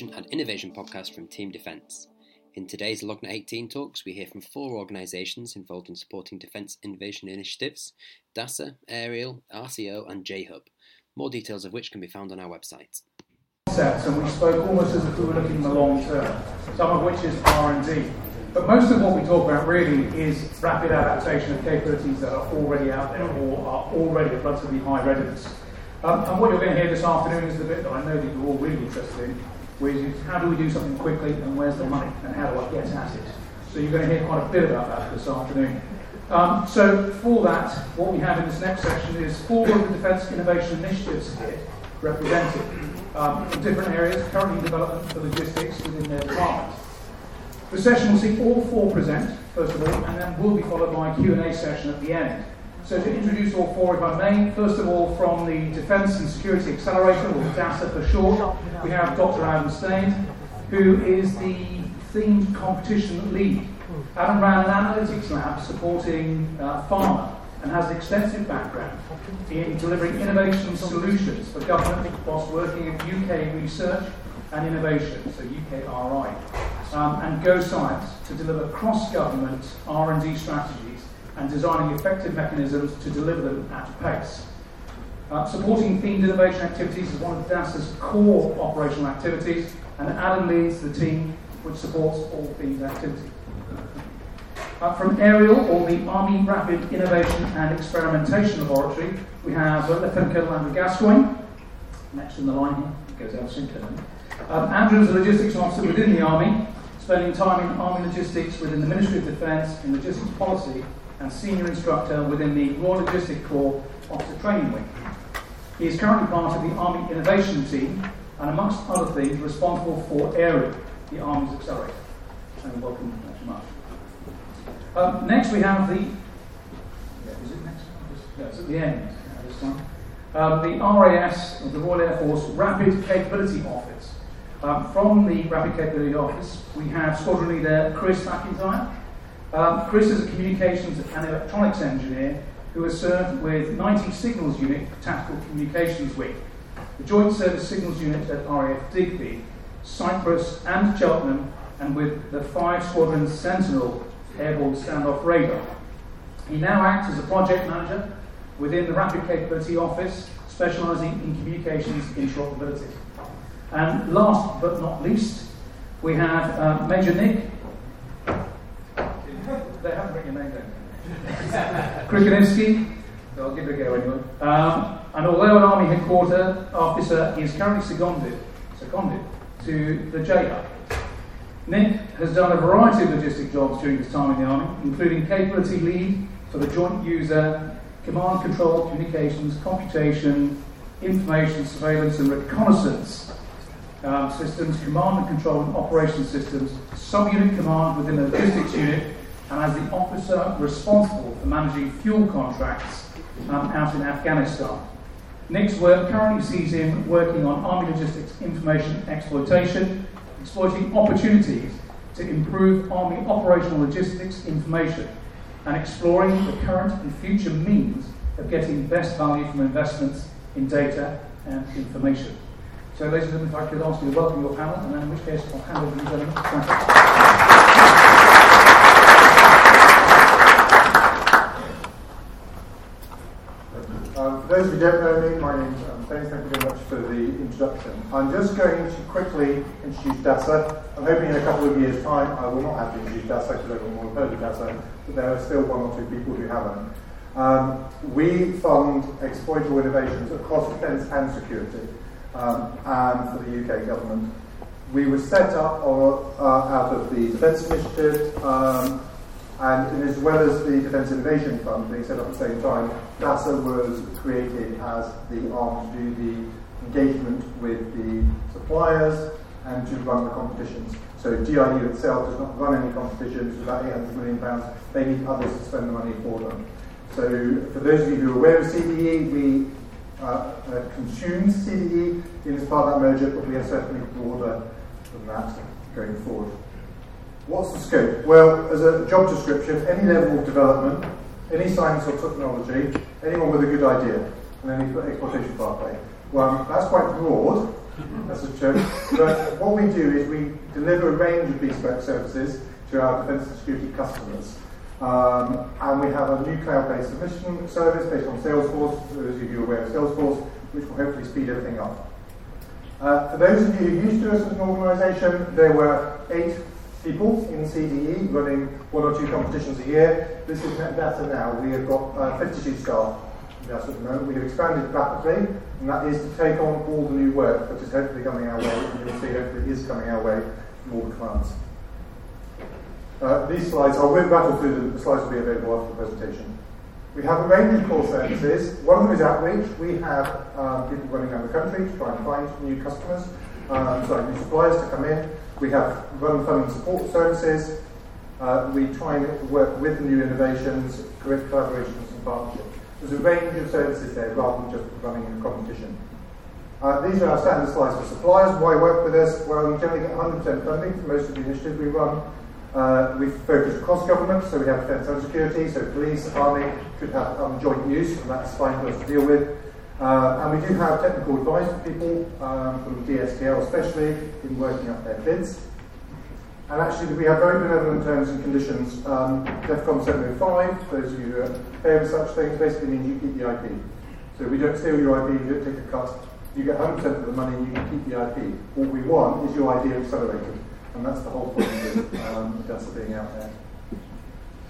Protection and Innovation podcast from Team Defence. In today's LOGNA 18 talks, we hear from four organisations involved in supporting defence innovation initiatives: DASA, Ariel, RCO and J-Hub, more details of which can be found on our website. And we spoke almost as if we were looking in the long term, some of which is R&D. But most of what we talk about really is rapid adaptation of capabilities that are already out there or are already at relatively high readiness. And what you're going to hear this afternoon is the bit that I know that you're all really interested in, which is how do we do something quickly and where's the money and how do I get at it? So you're going to hear quite a bit about that this afternoon. So for that, what we have in this next section is four of the Defence Innovation Initiatives here represented from different areas currently in development for logistics within their department. The session will see all four present, first of all, and then will be followed by a Q&A session at the end. So to introduce all four, if I may, first of all, from the Defence and Security Accelerator, or DASA for short, we have Dr. Adam Stain, who is the themed competition lead. Adam ran an analytics lab supporting pharma and has an extensive background in delivering innovation solutions for government whilst working in UK research and innovation, so UKRI, and GoScience to deliver cross-government R&D strategies and designing effective mechanisms to deliver them at pace. Supporting themed innovation activities is one of DASA's core operational activities, and Adam leads the team which supports all themed activities. From Ariel, or the Army Rapid Innovation and Experimentation Laboratory, we have Lieutenant Colonel Andrew Gascoigne, next in the line here, goes out of Andrew's a logistics officer within the Army, spending time in Army logistics within the Ministry of Defence in logistics policy and senior instructor within the Royal Logistic Corps Officer Training Wing. He is currently part of the Army Innovation Team and, amongst other things, responsible for AERI, the Army's accelerator. And welcome very much. Next we have the... Is it next? Yeah, it's at the end this time. The RAS of the Royal Air Force Rapid Capability Office. From the Rapid Capability Office, we have Squadron Leader Chris McIntyre. Chris is a communications and electronics engineer who has served with 90 Signals Unit Tactical Communications Wing, the Joint Service Signals Unit at RAF Digby, Cyprus and Cheltenham, and with the 5 Squadron Sentinel Airborne Standoff Radar. He now acts as a project manager within the Rapid Capability Office, specialising in communications interoperability. And last but not least, we have Major Nick. They haven't written your name down. Krukinski, so I'll give it a go anyway. And although an Army headquarter officer, he is currently seconded to the J-Hub. Nick has done a variety of logistic jobs during his time in the Army, including capability lead for the joint user, command control, communications, computation, information, surveillance and reconnaissance systems, command and control and operations systems, subunit command within the logistics unit, and as the officer responsible for managing fuel contracts out in Afghanistan. Nick's work currently sees him working on Army logistics information exploitation, exploiting opportunities to improve Army operational logistics information, and exploring the current and future means of getting best value from investments in data and information. So, ladies and gentlemen, if I could ask you to welcome your panel, and then in which case I'll hand over to you gentlemen. For those of you who don't know me, my name's James. Thank you very much for the introduction. I'm just going to quickly introduce DASA. I'm hoping in a couple of years' time I will not have to introduce DASA because everyone will have heard of DASA, but there are still one or two people who haven't. We fund exploitable innovations across defence and security. And for the UK government. We were set up out of the Defence Initiative, and as well as the Defence Innovation Fund being set up at the same time, DASA was created as the arm to do the engagement with the suppliers and to run the competitions. So DIU itself does not run any competitions with about £800 million. They need others to spend the money for them. So for those of you who are aware of CDE, we consumes CDE in as part of that merger, but we are certainly broader than that going forward. What's the scope? Well, as a job description, any level of development, any science or technology, anyone with a good idea, and any exploitation pathway. Well, that's quite broad, That's a joke. But what we do is we deliver a range of bespoke services to our defence and security customers. And we have a new cloud-based submission service based on Salesforce, for those of you aware of Salesforce, which will hopefully speed everything up. For those of you used to us as an organisation, there were 8 people in CDE running 1 or 2 competitions a year. This is NetData now. We have got 52 staff at the moment. We have expanded rapidly, and that is to take on all the new work, which is hopefully coming our way, and you'll see hopefully is coming our way from all the clients. These slides, I'll rattle through them. The slides will be available after the presentation. We have a range of core services. One of them is outreach. We have people running around the country to try and find new customers, new suppliers to come in. We have run, fund and support services. We try and work with the new innovations, create collaborations and partnerships. There's a range of services there rather than just running a competition. These are our standard slides for suppliers. Why work with us? Well, we generally get 100% funding for most of the initiatives we run. We focus across government, so we have defence and security, so police, army could have joint use, and that's fine for us to deal with. And we do have technical advice for people, from DSTL especially, in working up their bids. And actually, we have very benevolent terms and conditions. DEFCOM 705, for those of you who are aware of such things, basically means you keep the IP. So we don't steal your IP, you don't take a cut, you get 100% of the money, you can keep the IP. What we want is your idea accelerated. And that's the whole point of DASA being out there.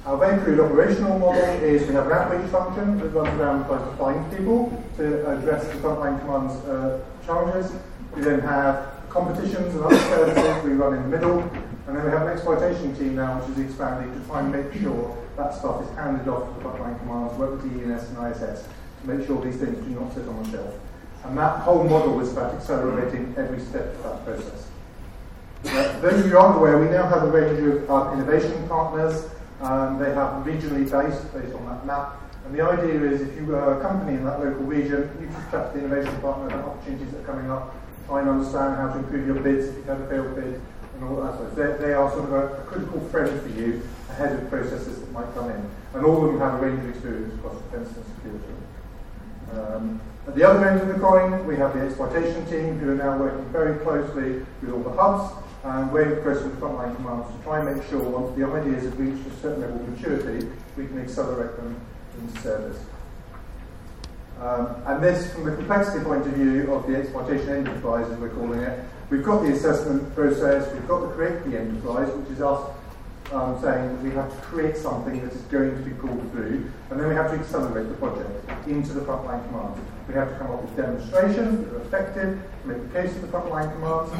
Our very crude operational model is we have an outreach function that runs around and tries to find people to address the frontline command's challenges. We then have competitions and other services we run in the middle. And then we have an exploitation team now, which is expanding to try and make sure that stuff is handed off to the frontline commands, work with the ENS and ISS, to make sure these things do not sit on the shelf. And that whole model is about accelerating every step of that process. Those of you who aren't aware, we now have a range of innovation partners. They have regionally based on that map. And the idea is if you were a company in that local region, you can track the innovation partner and the opportunities that are coming up, try and understand how to improve your bids if you've had a failed bid and all that sort of stuff. They are sort of a critical friend for you ahead of processes that might come in. And all of them have a range of experience across defence and security. At the other end of the coin, we have the exploitation team who are now working very closely with all the hubs and we're progressing with frontline commands to try and make sure once the ideas have reached a certain level of maturity, we can accelerate them into service. And this, from the complexity point of view of the exploitation enterprise, as we're calling it, we've got the assessment process, we've got to create the enterprise, which is us saying that we have to create something that is going to be pulled through, and then we have to accelerate the project into the frontline commands. We have to come up with demonstrations that are effective, make the case for the frontline commands,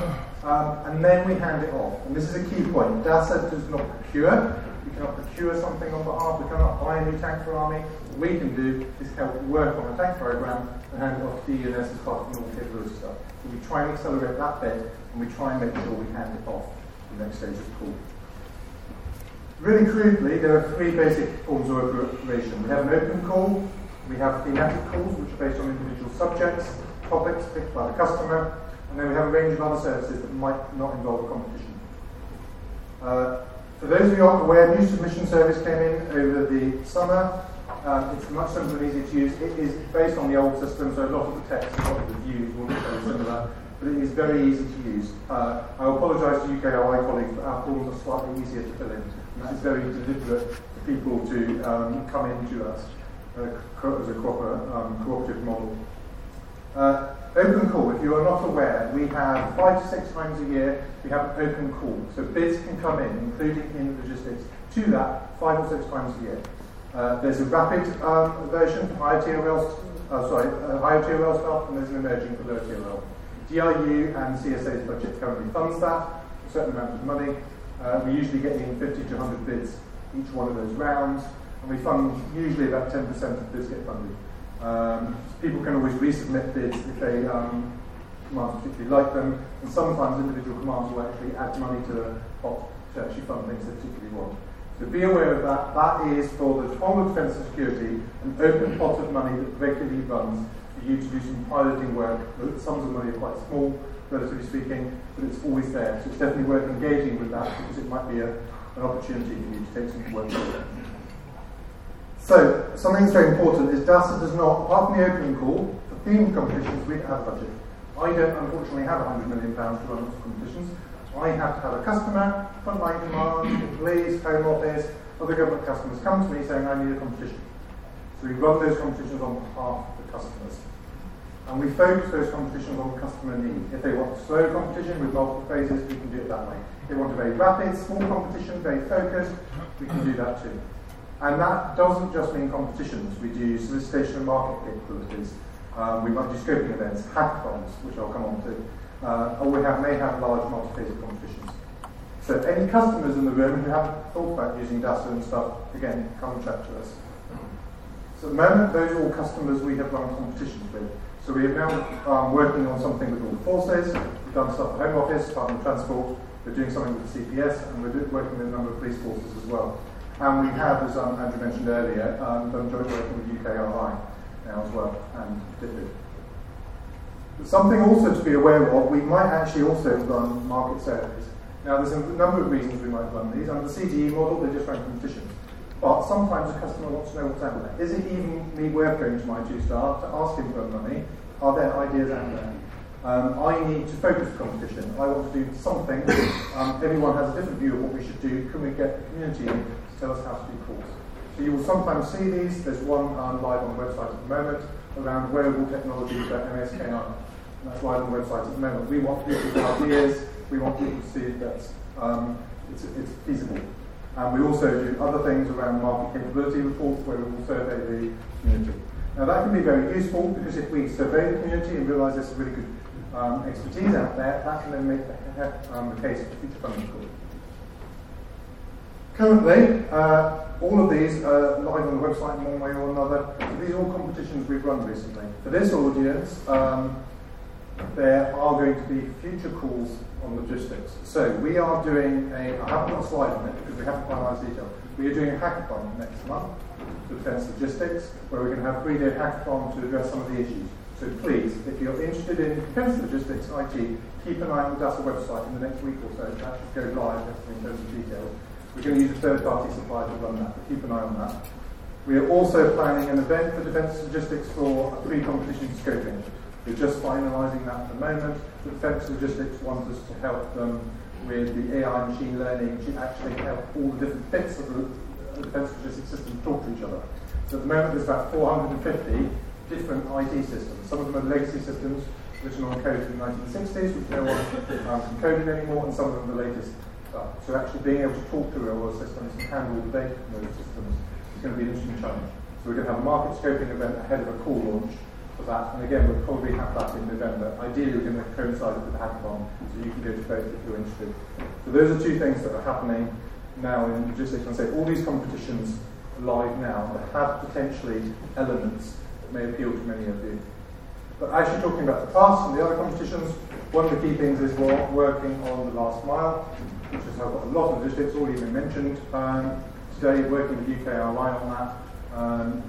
and then we hand it off. And this is a key point. DASA does not procure. We cannot procure something on behalf. We cannot buy a new tank for Army. What we can do is help work on a tank program and hand it off to DNS as part of the normal capability stuff. So we try and accelerate that bit, and we try and make sure we hand it off. The next stage is called. Really crudely, there are 3 basic forms of operation. We have an open call, we have thematic calls, which are based on individual subjects, topics picked by the customer, and then we have a range of other services that might not involve a competition. For those of you who aren't aware, new submission service came in over the summer. It's much simpler and easier to use. It is based on the old system, so a lot of the text, a lot of the views will look very similar. But it is very easy to use. I apologise to UKRI colleagues, but our forms are slightly easier to fill in. And that is very deliberate for people to come into us as a cooperative model. Open call, if you are not aware, we have 5 to 6 times a year, we have an open call. So bids can come in, including in logistics, to that 5 or 6 times a year. There's a rapid version, higher TRL, higher TRL stuff, and there's an emerging for lower TRL. DIU and CSA's budget currently funds that, a certain amount of money. We usually get in 50 to 100 bids each one of those rounds, and we fund usually about 10% of bids get funded. People can always resubmit bids if they commands particularly like them, and sometimes individual commands will actually add money to the pot to actually fund things they particularly want. So be aware of that. That is for the whole of defence and security, an open pot of money that regularly runs. You to do some piloting work, but sums of money are quite small, relatively speaking, but it's always there. So it's definitely worth engaging with that because it might be an opportunity for you to take some work with it. So, something that's very important is DASA does not, apart from the opening call, for themed competitions, we don't have a budget. I don't unfortunately have £100 million to run lots of competitions. I have to have a customer from my command, police, Home Office, other government customers come to me saying I need a competition. So we run those competitions on behalf of the customers. And we focus those competitions on customer need. If they want slow competition with multiple phases, we can do it that way. If they want a very rapid, small competition, very focused, we can do that too. And that doesn't just mean competitions. We do solicitation and market capabilities. We might do scoping events, hackathons, which I'll come on to. Or we may have large multi-phase competitions. So any customers in the room who haven't thought about using DASA and stuff, again, come and chat to us. So at the moment, those are all customers we have run competitions with. So we are now working on something with all the forces. We've done stuff at Home Office, Department of Transport. We're doing something with the CPS, and we're working with a number of police forces as well. And we have, as Andrew mentioned earlier, done joint working with UKRI now as well, and DIU. Something also to be aware of, we might actually also run market surveys. Now, there's a number of reasons we might run these. Under the CDE model, they just run competitions. But sometimes a customer wants to know what's out there. Is it even me worth going to my 2-star to ask him for money? Are there ideas out there? I need to focus the competition. I want to do something. Everyone has a different view of what we should do. Can we get the community in to tell us how to do calls? So you will sometimes see these. There's one live on the website at the moment around wearable technology for MSK9. That's live on the website at the moment. We want people to have ideas. We want people to see that it's feasible. And we also do other things around market capability reports where we will survey the community. Now that can be very useful because if we survey the community and realise there's really good expertise out there, that can then make the case for future funding. Currently, all of these are live on the website in one way or another. So these are all competitions we've run recently. For this audience, there are going to be future calls on logistics. So we are doing I haven't got a slide on it because we haven't finalised detail. We are doing a hackathon next month to Defence Logistics, where we're going to have a 3-day hackathon to address some of the issues. So please, if you're interested in Defence Logistics IT, keep an eye on the DASA website in the next week or so. That should go live in terms of details. We're going to use a third-party supplier to run that, but keep an eye on that. We are also planning an event for Defence Logistics for a pre-competition scoping. We're just finalising that at the moment. The Defence Logistics wants us to help them with the AI and machine learning to actually help all the different bits of the Defence Logistics system talk to each other. So at the moment there's about 450 different IT systems. Some of them are legacy systems written on code in the 1960s, which no one can code in anymore, and some of them are the latest stuff. So actually being able to talk to real-world systems and handle the data from those systems is going to be an interesting challenge. So we're going to have a market scoping event ahead of a call launch for that, and again we'll probably have that in November. Ideally we're going to coincide with the hackathon, so you can go to both if you're interested. So those are two things that are happening now in logistics. And I say all these competitions are live now that have potentially elements that may appeal to many of you. But actually talking about the past and the other competitions, one of the key things is we're working on the last mile, which has got a lot of logistics already been mentioned today, working with UKRI on that.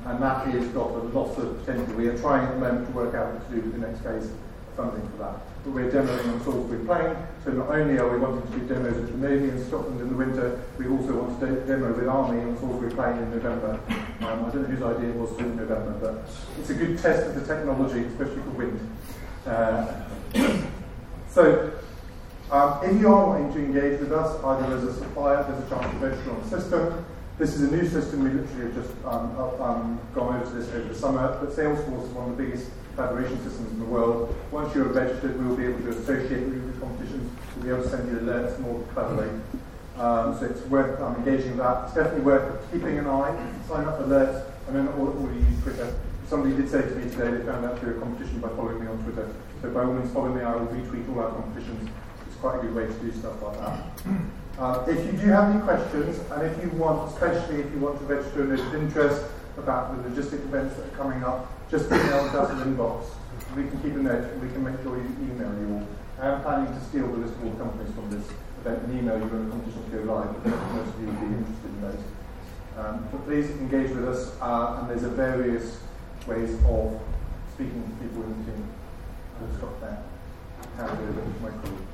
And that has got a lot of potential. We are trying at the moment to work out what to do with the next phase of funding for that. But we're demoing on Salisbury Plain, so not only are we wanting to do demos with the Navy in Scotland in the winter, we also want to demo with Army on Salisbury Plain in November. I don't know whose idea it was to do in November, but it's a good test of the technology, especially for wind. So if you are wanting to engage with us, either as a supplier, there's a chance to register on the system. This is a new system. We literally have just gone over to this over the summer, but Salesforce is one of the biggest collaboration systems in the world. Once you're registered, we'll be able to associate you with competitions. We'll be able to send you alerts and all the collaboration. So it's worth engaging with that. It's definitely worth keeping an eye. Sign up for alerts. I know not all of you use Twitter. Somebody did say to me today they found out through a competition by following me on Twitter. So by all means, follow me. I will retweet all our competitions. It's quite a good way to do stuff like that. If you do have any questions, and if you want, especially if you want to register a note of interest about the logistic events that are coming up, just email us an inbox. We can keep a note and we can make sure you email you all. I am planning to steal the list of all companies from this event and email you when the competition go live, because most of you will be interested in those. But please engage with us, and there's various ways of speaking to people in the team. I'll just stop there. Hand it over to my colleague.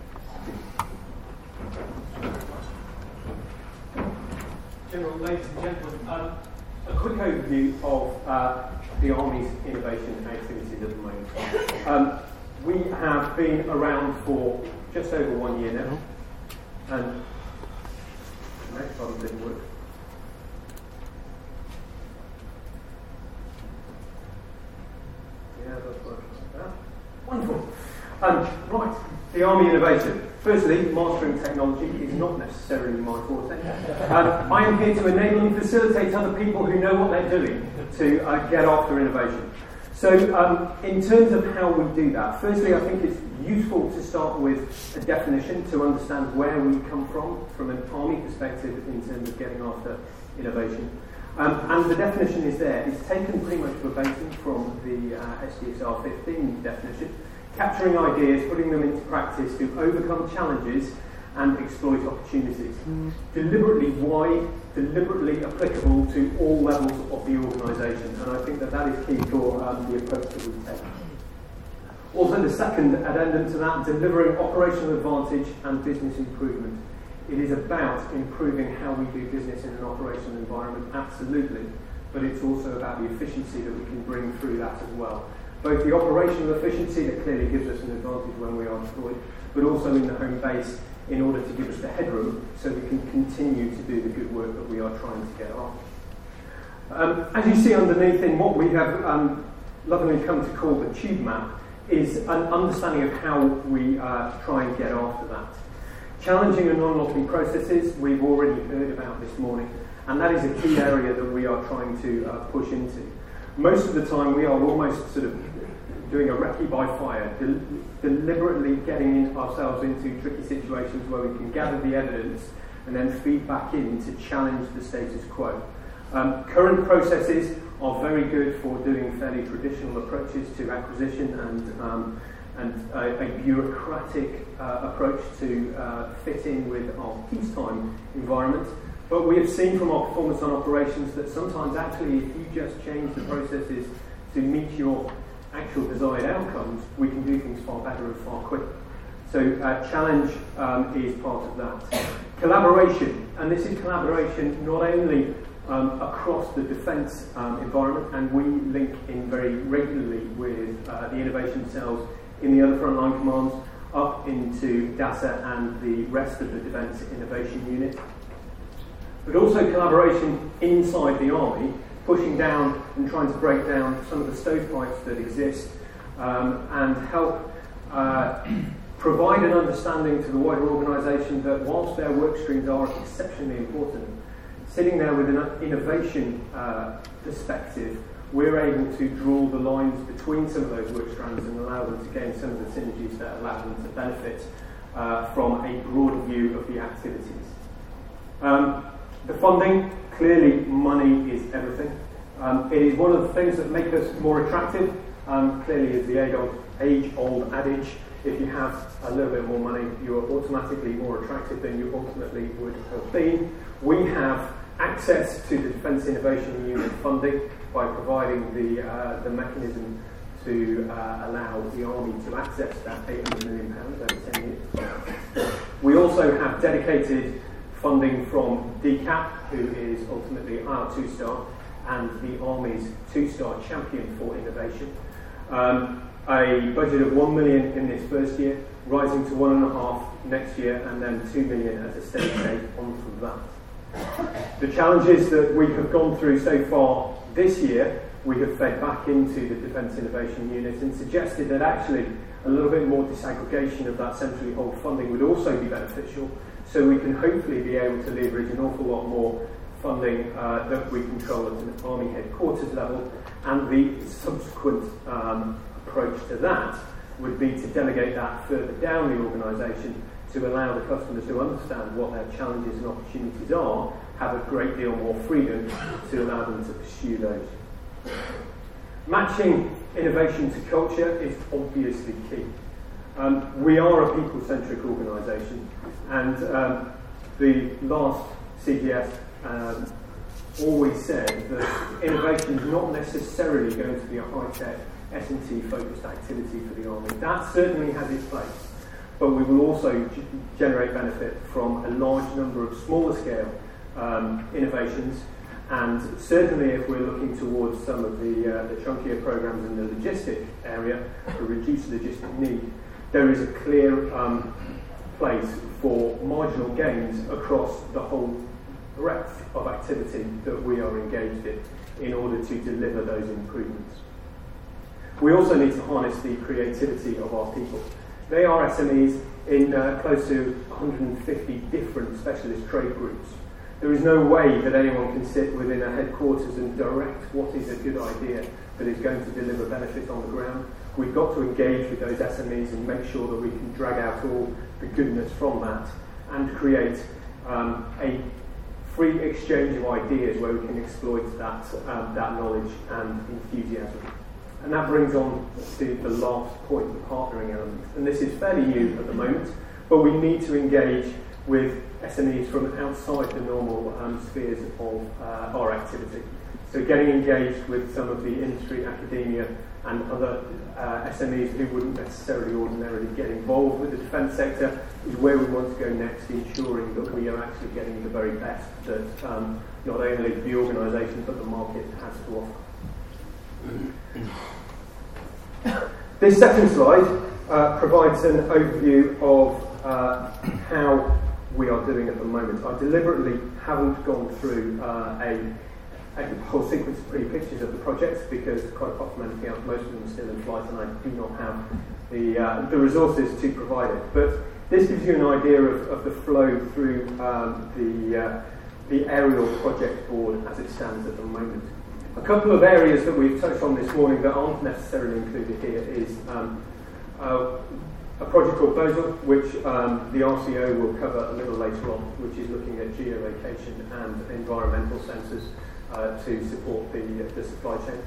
Ladies and gentlemen, a quick overview of the Army's innovation activities at the moment. We have been around for just over 1 year now. And the next one didn't work. Yeah, that's working like that. Wonderful. Right, the Army Innovative. Firstly, mastering technology is not necessarily my forte. I am here to enable and facilitate other people who know what they're doing to get after innovation. So in terms of how we do that, firstly, I think it's useful to start with a definition to understand where we come from an Army perspective in terms of getting after innovation. And the definition is there. It's taken pretty much verbatim from the SDSR 15 definition. Capturing ideas, putting them into practice to overcome challenges and exploit opportunities. Deliberately wide, deliberately applicable to all levels of the organisation, and I think that that is key for the approach that we take. Also, the second addendum to that, delivering operational advantage and business improvement. It is about improving how we do business in an operational environment, absolutely, but it's also about the efficiency that we can bring through that as well. Both the operational efficiency that clearly gives us an advantage when we are deployed, but also in the home base in order to give us the headroom so we can continue to do the good work that we are trying to get on. As you see underneath in what we have lovingly come to call the tube map is an understanding of how we try and get after that. Challenging and unlocking processes, we've already heard about this morning, and that is a key area that we are trying to push into. Most of the time we are almost sort of doing a recce by fire, deliberately getting ourselves into tricky situations where we can gather the evidence and then feed back in to challenge the status quo. Current processes are very good for doing fairly traditional approaches to acquisition and a bureaucratic approach to fit in with our peacetime environment. But we have seen from our performance on operations that sometimes actually if you just change the processes to meet your actual desired outcomes, we can do things far better and far quicker. So challenge is part of that. Collaboration, and this is collaboration not only across the defence environment, and we link in very regularly with the innovation cells in the other frontline commands up into DASA and the rest of the Defence Innovation Unit. But also collaboration inside the Army, pushing down and trying to break down some of the stovepipes that exist and help provide an understanding to the wider organisation that whilst their work streams are exceptionally important, sitting there with an innovation perspective, we're able to draw the lines between some of those work strands and allow them to gain some of the synergies that allow them to benefit from a broader view of the activities. The funding, clearly money is everything. It is one of the things that make us more attractive. Clearly is the age-old adage, if you have a little bit more money, you are automatically more attractive than you ultimately would have been. We have access to the Defence Innovation Unit funding by providing the mechanism to allow the Army to access that £800 million over 10 years. We also have dedicated funding from DCAP, who is ultimately our 2-star, and the Army's 2-star champion for innovation. A budget of 1 million in this first year, rising to 1.5 next year, and then 2 million at a steady state on from that. The challenges that we have gone through so far this year, we have fed back into the Defence Innovation Unit and suggested that actually a little bit more disaggregation of that centrally held funding would also be beneficial. So we can hopefully be able to leverage an awful lot more funding that we control at an Army headquarters level, and the subsequent approach to that would be to delegate that further down the organisation to allow the customers to understand what their challenges and opportunities are, have a great deal more freedom to allow them to pursue those. Matching innovation to culture is obviously key. We are a people-centric organisation, and the last CGS always said that innovation is not necessarily going to be a high-tech S&T focused activity for the Army. That certainly has its place, but we will also generate benefit from a large number of smaller-scale innovations And certainly if we're looking towards some of the chunkier programs in the logistic area, a reduced logistic need, there is a clear place for marginal gains across the whole breadth of activity that we are engaged in order to deliver those improvements. We also need to harness the creativity of our people. They are SMEs in close to 150 different specialist trade groups. There is no way that anyone can sit within a headquarters and direct what is a good idea that is going to deliver benefit on the ground. We've got to engage with those SMEs and make sure that we can drag out all the goodness from that and create a free exchange of ideas where we can exploit that knowledge and enthusiasm. And that brings on to the last point, the partnering element. And this is fairly new at the moment, but we need to engage with SMEs from outside the normal spheres of our activity. So getting engaged with some of the industry, academia, and other SMEs who wouldn't necessarily ordinarily get involved with the defence sector is where we want to go next, ensuring that we are actually getting the very best that not only the organisation but the market has to offer. This second slide provides an overview of how we are doing at the moment. I deliberately haven't gone through a whole sequence of pretty pictures of the projects because, quite apart from anything else, most of them are still in flight and I do not have the resources to provide it. But this gives you an idea of the flow through the Ariel project board as it stands at the moment. A couple of areas that we've touched on this morning that aren't necessarily included here is a project called Boson, which the RCO will cover a little later on, which is looking at geolocation and environmental sensors to support the supply chain.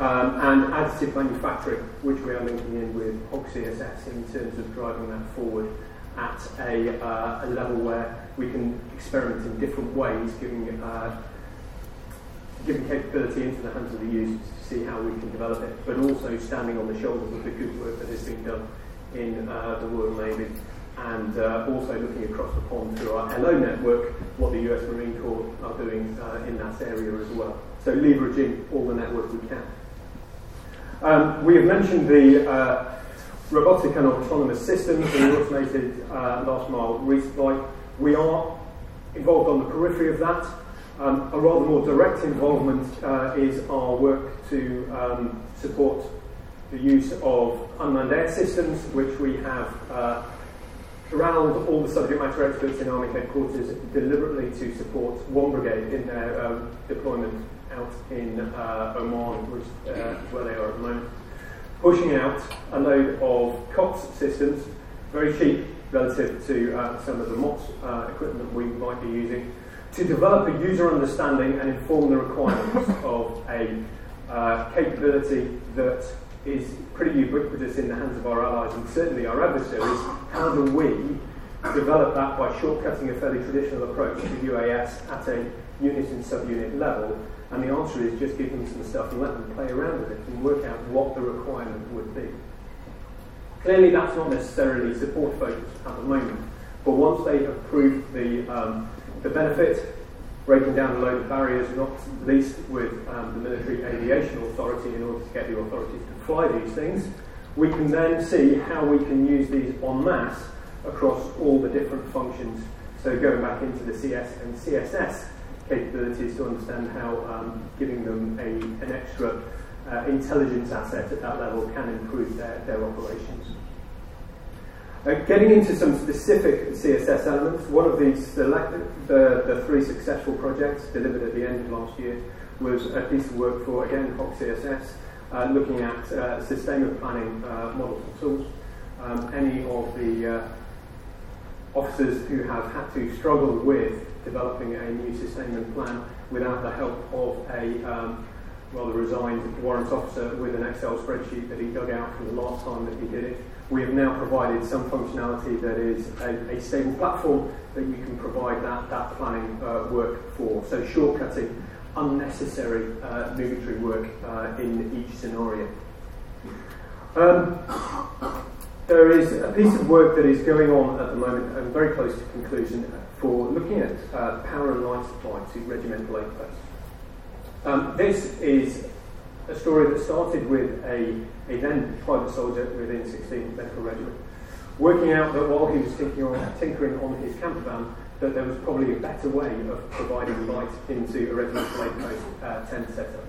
And additive manufacturing, which we are linking in with OxySS in terms of driving that forward at a level where we can experiment in different ways, giving capability into the hands of the users to see how we can develop it, but also standing on the shoulders of the good work that has been done in the Royal Navy, and also looking across the pond through our LO network, what the US Marine Corps are doing in that area as well. So leveraging all the network we can. We have mentioned the robotic and autonomous systems and the automated last mile resupply. We are involved on the periphery of that. A rather more direct involvement is our work to support the use of unmanned air systems, which we have corralled all the subject matter experts in Army headquarters deliberately to support one brigade in their deployment out in Oman, which is where they are at the moment, pushing out a load of COPS systems, very cheap relative to some of the MOTS equipment we might be using, to develop a user understanding and inform the requirements of a capability that is pretty ubiquitous in the hands of our allies and certainly our adversaries. How do we develop that by shortcutting a fairly traditional approach to UAS at a unit and sub-unit level? And the answer is just give them some stuff and let them play around with it and work out what the requirement would be. Clearly that's not necessarily support focused at the moment, but once they have proved the benefit, breaking down a load of barriers, not least with the military aviation authority in order to get the authorities to fly these things, we can then see how we can use these en masse across all the different functions. So going back into the CS and CSS capabilities to understand how giving them an extra intelligence asset at that level can improve their operations. Getting into some specific CSS elements, one of the three successful projects delivered at the end of last year was a piece of work for, again, OxySS, looking at sustainment planning models and tools. Any of the officers who have had to struggle with developing a new sustainment plan without the help of a resigned warrant officer with an Excel spreadsheet that he dug out from the last time that he did it, we have now provided some functionality that is a stable platform that you can provide that planning work for. So shortcutting unnecessary military work in each scenario. There is a piece of work that is going on at the moment, and very close to conclusion, for looking at power and light supply to regimental outposts. This is a story that started with a then private soldier within 16th Medical Regiment, working out that while he was tinkering on his camper van, that there was probably a better way of providing light into a regimental outpost tent setup.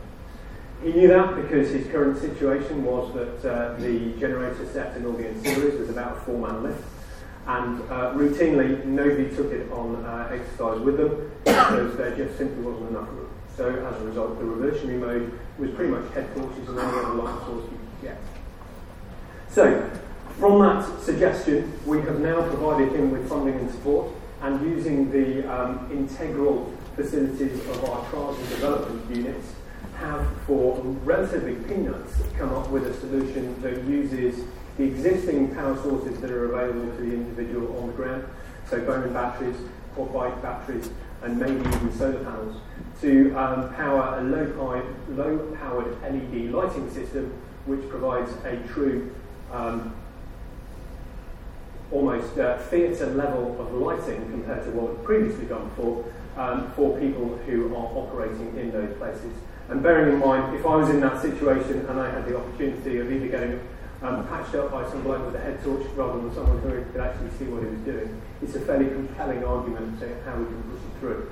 He knew that because his current situation was that the generator set in all the ancillaries was about a 4-man lift, and routinely nobody took it on exercise with them because there just simply wasn't enough room. So as a result, the reversionary mode was pretty much headquarters and all the other light source you could get. So from that suggestion, we have now provided him with funding and support, and using the integral facilities of our trials and development units, have for relatively peanuts come up with a solution that uses the existing power sources that are available to the individual on the ground, so Bowman batteries, quad bike batteries, and maybe even solar panels, to power a low-powered LED lighting system, which provides a true almost theatre level of lighting compared to what we've previously done before for people who are operating in those places. And bearing in mind, if I was in that situation and I had the opportunity of either getting patched up by some bloke with a head torch rather than someone who could actually see what he was doing, it's a fairly compelling argument to how we can push it through.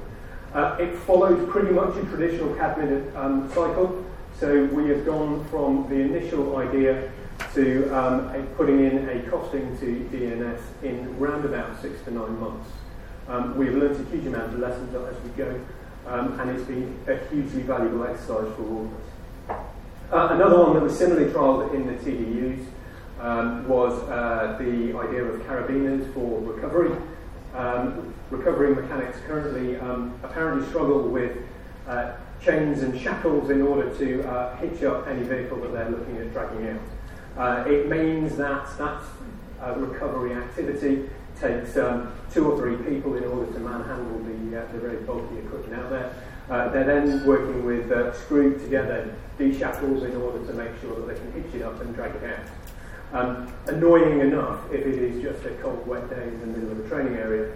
It followed pretty much a traditional cabinet cycle, so we have gone from the initial idea to putting in a costing to DNS in round about 6 to 9 months. We've learned a huge amount of lessons as we go, and it's been a hugely valuable exercise for all of us. Another one that was similarly trialled in the TDUs was the idea of carabiners for recovery. Recovering mechanics currently apparently struggle with chains and shackles in order to hitch up any vehicle that they're looking at dragging out. It means that recovery activity takes 2 or 3 people in order to manhandle the very bulky equipment out there. They're then working with screwed together de-shackles in order to make sure that they can hitch it up and drag it out. Annoying enough if it is just a cold, wet day in the middle of a training area.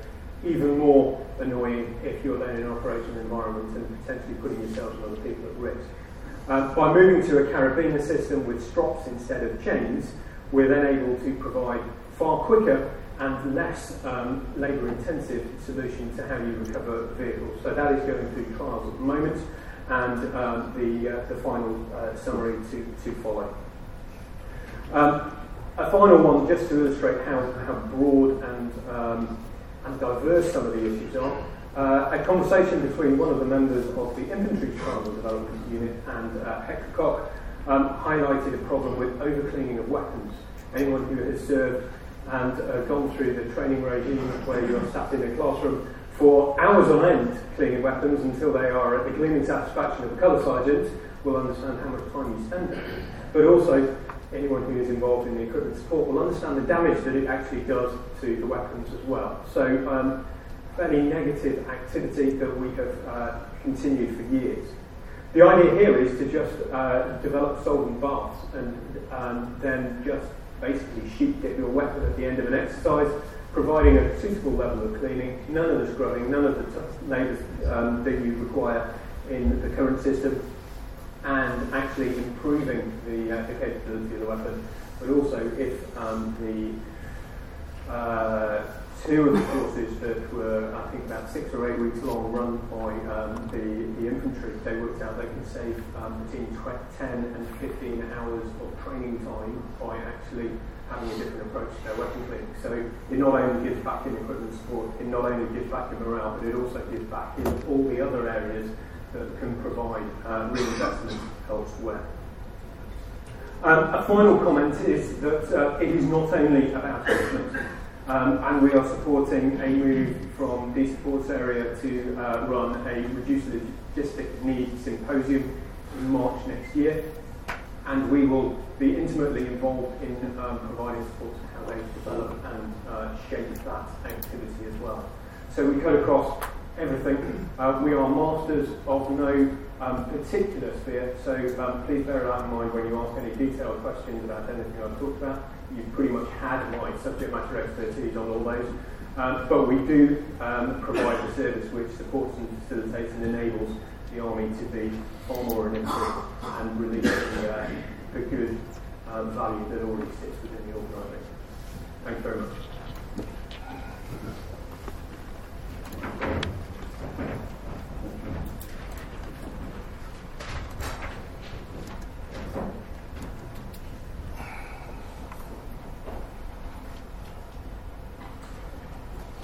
Even more annoying if you're then in an operational environment and potentially putting yourself and other people at risk. By moving to a carabiner system with strops instead of chains, we're then able to provide far quicker and less labour-intensive solution to how you recover vehicles. So that is going through trials at the moment, and the final summary to follow. A final one, just to illustrate how broad and diverse some of the issues are. A conversation between one of the members of the Infantry Trial and Development Unit and Hector Cock highlighted a problem with overcleaning of weapons. Anyone who has served and gone through the training regime where you are sat in a classroom for hours on end cleaning weapons until they are at the gleaming satisfaction of a colour sergeant will understand how much time you spend there. But also, anyone who is involved in the equipment support will understand the damage that it actually does to the weapons as well. So, fairly negative activity that we have continued for years. The idea here is to just develop solvent baths and then just basically shoot at your weapon at the end of an exercise, providing a suitable level of cleaning, none of the scrubbing, none of the labour that you require in the current system, and actually improving the capability of the weapon. But also if two of the courses that were, I think, about 6 or 8 weeks long, run by the infantry, they worked out they can save between 10 and 15 hours of training time by actually having a different approach to their weapon cleaning. So it not only gives back in equipment support, it not only gives back in morale, but it also gives back in all the other areas that can provide reinvestment elsewhere. A final comment is that it is not only about equipment. And we are supporting a move from the supports area to run a reduced logistic needs symposium in March next year, and we will be intimately involved in providing support to how they develop and shape that activity as well. So we cut across everything. We are masters of no particular sphere, so please bear that in mind when you ask any detailed questions about anything I've talked about. You pretty much had my subject matter expertise on all those, but we do provide a service which supports and facilitates and enables the the army to be far more innovative and releasing the good value that already sits within the organisation. Thanks very much.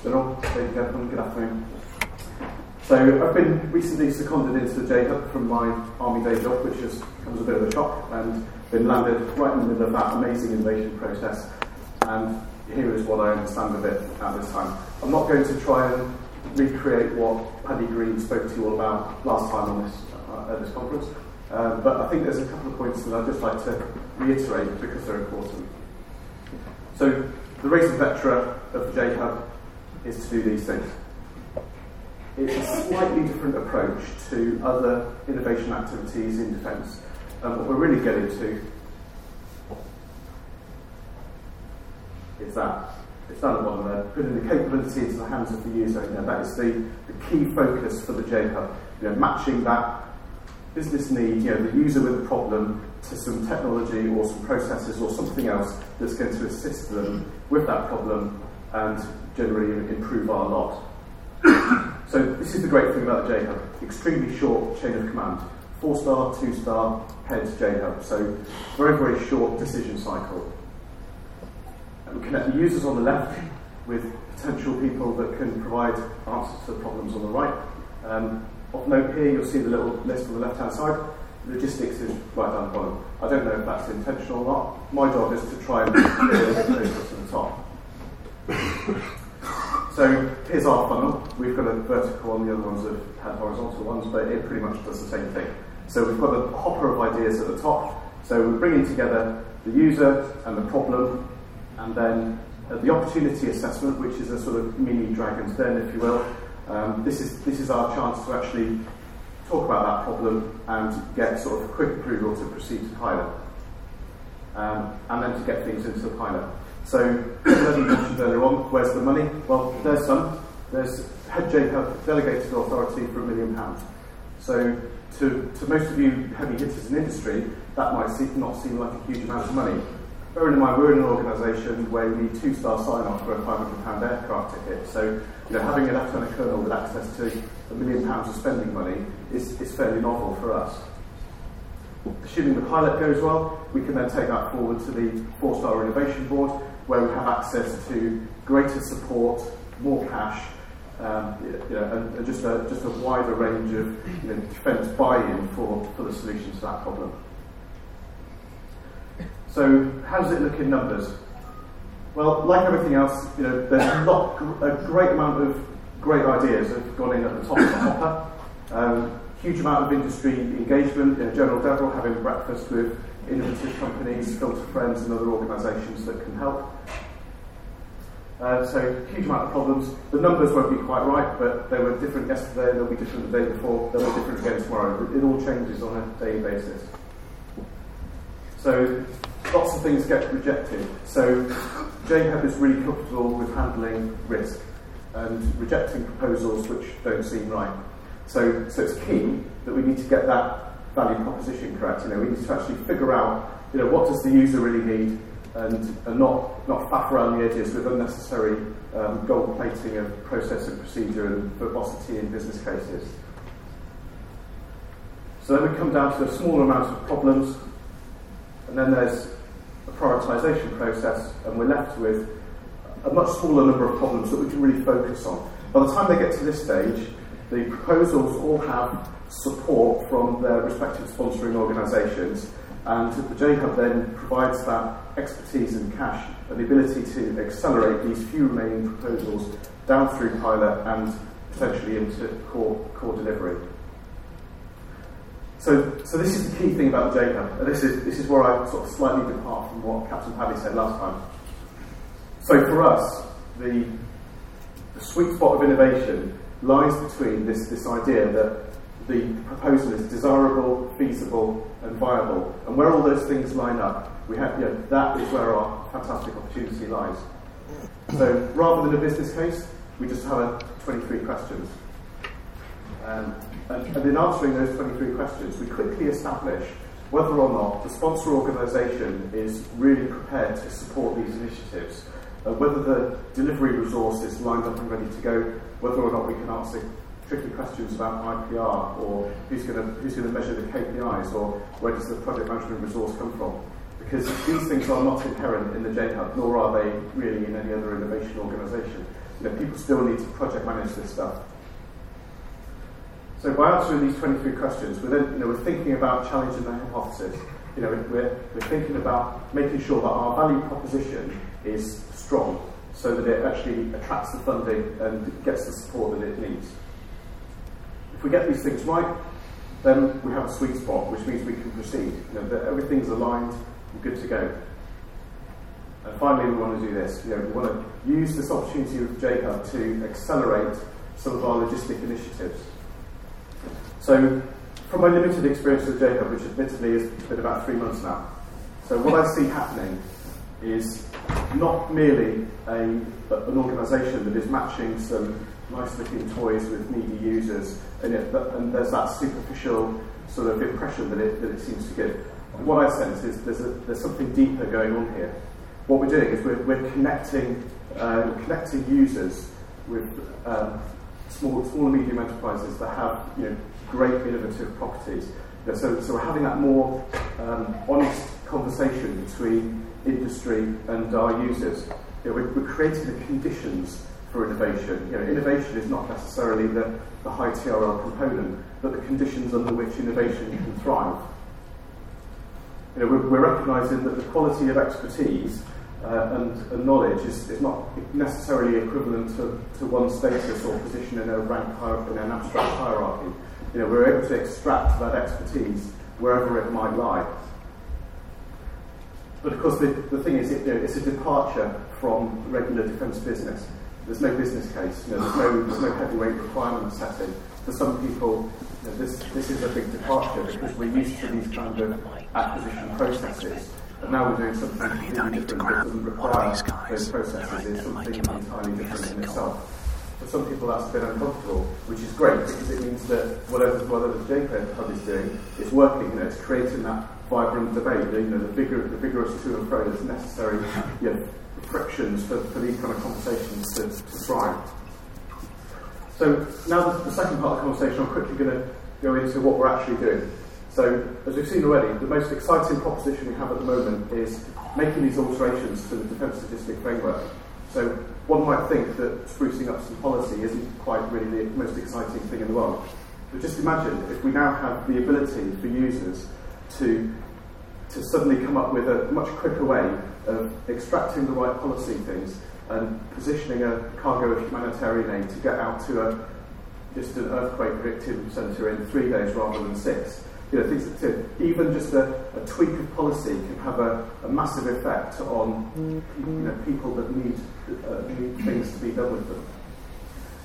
Hello, ladies and gentlemen, good afternoon. So I've been recently seconded into J-Hub from my army day job, which just comes a bit of a shock, and been landed right in the middle of that amazing innovation process. And here is what I understand of it at this time. I'm not going to try and recreate what Paddy Green spoke to you all about last time on this, at this conference, but I think there's a couple of points that I'd just like to reiterate because they're important. So the race and vector of J-Hub is to do these things. It's a slightly different approach to other innovation activities in defence. What we're really getting to is that it's down at the bottom there, putting the capability into the hands of the user. You know, that is the key focus for the J-Hub. You know, matching that business need, you know, the user with a problem, to some technology or some processes or something else that's going to assist them with that problem and generally improve our lot. So this is the great thing about the J-Hub. Extremely short chain of command. 4-star, 2-star, heads J-Hub. So very, very short decision cycle. And we connect the users on the left with potential people that can provide answers to the problems on the right. Of note here, you'll see the little list on the left-hand side. Logistics is right down the bottom. I don't know if that's intentional or not. My job is to try and build those to the top. So here's our funnel. We've got a vertical one, the other ones have horizontal ones, but it pretty much does the same thing. So we've got a hopper of ideas at the top. So we're bringing together the user and the problem, and then the opportunity assessment, which is a sort of mini Dragon's Den, if you will. This is our chance to actually talk about that problem and get sort of quick approval to proceed to pilot, and then to get things into the pilot. So, as you mentioned earlier on, where's the money? Well, there's some. There's head J-Hub delegated authority for £1 million. So, to most of you heavy hitters in industry, that might not seem like a huge amount of money. Bearing in mind, we're in an organisation where we need 2-star sign-off for a £500 aircraft ticket. So, you know, having a lieutenant colonel with access to £1 million of spending money is fairly novel for us. Assuming the pilot goes well, we can then take that forward to the 4-star innovation board, where we have access to greater support, more cash, you know, and just a wider range of, you know, defence buy-in for the solution to that problem. So how does it look in numbers? Well, like everything else, you know, there's a great amount of great ideas that have gone in at the top of the hopper. Huge amount of industry engagement. You know, General Deverell having breakfast with innovative companies, Filter Friends, and other organisations that can help. So, huge amount of problems. The numbers won't be quite right, but they were different yesterday, they'll be different the day before, they'll be different again tomorrow. It all changes on a daily basis. So, lots of things get rejected. So, J-Hub is really comfortable with handling risk and rejecting proposals which don't seem right. So it's key that we need to get that value proposition correct. You know, we need to actually figure out, you know, what does the user really need, and not faff around the edges with unnecessary gold plating of process and procedure and verbosity in business cases. So then we come down to a smaller amount of problems, and then there's a prioritisation process, and we're left with a much smaller number of problems that we can really focus on. By the time they get to this stage, the proposals all have support from their respective sponsoring organisations, and the J-Hub then provides that expertise and cash and the ability to accelerate these few remaining proposals down through pilot and potentially into core delivery. So this is the key thing about the J-Hub, and this is where I sort of slightly depart from what Captain Paddy said last time. So for us, the sweet spot of innovation lies between this idea that the proposal is desirable, feasible, and viable. And where all those things line up, we have, you know, that is where our fantastic opportunity lies. So rather than a business case, we just have 23 questions. And in answering those 23 questions, we quickly establish whether or not the sponsor organisation is really prepared to support these initiatives, whether the delivery resource is lined up and ready to go, whether or not we can answer tricky questions about IPR, or who's going to measure the KPIs, or where does the project management resource come from? Because these things are not inherent in the J-Hub, nor are they really in any other innovation organisation. You know, people still need to project manage this stuff. So by answering these 23 questions, we're thinking about challenging the hypothesis. We're thinking about making sure that our value proposition is strong, so that it actually attracts the funding and gets the support that it needs. If we get these things right, then we have a sweet spot, which means we can proceed. That everything's aligned, we're good to go. And finally, we want to do this. We want to use this opportunity with J-Hub to accelerate some of our logistic initiatives. So, from my limited experience with J-Hub, which admittedly has been about 3 months now, so what I see happening is not merely an organisation that is matching some nice-looking toys with needy users, and there's that superficial sort of impression that it seems to give. And what I sense is there's something deeper going on here. What we're doing is we're connecting users with small and medium enterprises that have great innovative properties. So we're having that more honest conversation between industry and our users. We're creating the conditions for innovation. Innovation is not necessarily the high TRL component, but the conditions under which innovation can thrive. We're recognising that the quality of expertise and knowledge is not necessarily equivalent to one's status or position in a rank in an abstract hierarchy. We're able to extract that expertise wherever it might lie. But of course, the thing is, it's a departure from regular defence business. There's no business case. There's no heavyweight requirement setting. For some people, this is a big departure because we're used to these kind of acquisition processes, and now we're doing something really different that doesn't require those processes. It's something entirely different in itself. For some people, that's a bit uncomfortable, which is great because it means that whatever the J-Hub is doing, it's working. It's creating that vibrant debate. The vigorous to and fro that's necessary. Frictions for these kind of conversations to thrive. So now the second part of the conversation, I'm quickly going to go into what we're actually doing. So as we've seen already, the most exciting proposition we have at the moment is making these alterations to the defence logistic framework. So one might think that sprucing up some policy isn't quite really the most exciting thing in the world. But just imagine if we now have the ability for users to suddenly come up with a much quicker way of extracting the right policy things and positioning a cargo of humanitarian aid to get out to an earthquake victim centre in 3 days rather than 6. Even just a tweak of policy can have a massive effect on people that need things to be done with them.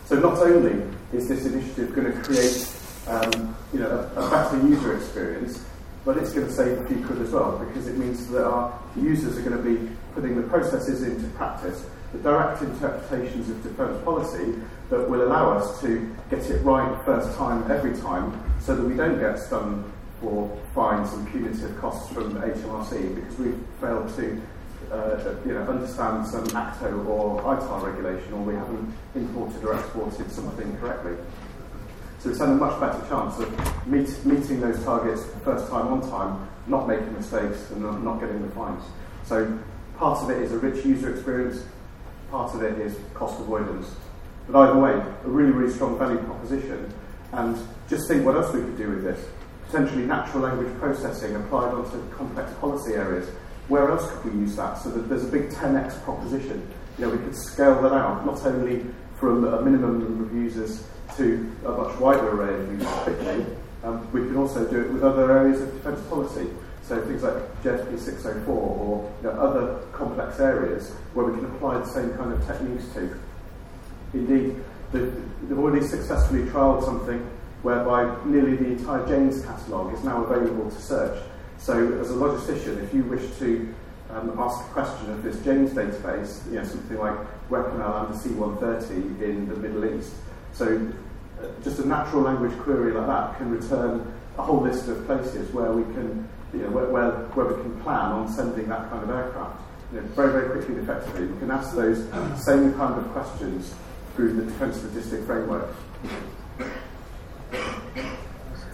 So not only is this initiative going to create a better user experience, but it's going to save a few quid as well, because it means that our users are going to be putting the processes into practice, the direct interpretations of defence policy that will allow us to get it right first time, every time, so that we don't get stung for fines and punitive costs from HMRC because we've failed to understand some ACTO or ITAR regulation, or we haven't imported or exported something correctly. So it's had a much better chance of meeting those targets first time on time, not making mistakes and not getting the fines. So part of it is a rich user experience, part of it is cost avoidance. But either way, a really, really strong value proposition. And just think what else we could do with this. Potentially natural language processing applied onto complex policy areas. Where else could we use that? So that there's a big 10x proposition. We could scale that out, not only from a minimum number of users to a much wider array of users quickly. We can also do it with other areas of defence policy, so things like JSP 604 or other complex areas where we can apply the same kind of techniques to. Indeed, they've already successfully trialled something whereby nearly the entire Jane's catalogue is now available to search. So as a logistician, if you wish to ask a question of this Jane's database, something like where can I land a C-130 in the Middle East? So just a natural language query like that can return a whole list of places where we can, you know, where we can plan on sending that kind of aircraft. You know, very, very quickly and effectively, we can ask those same kind of questions through the defence logistic framework.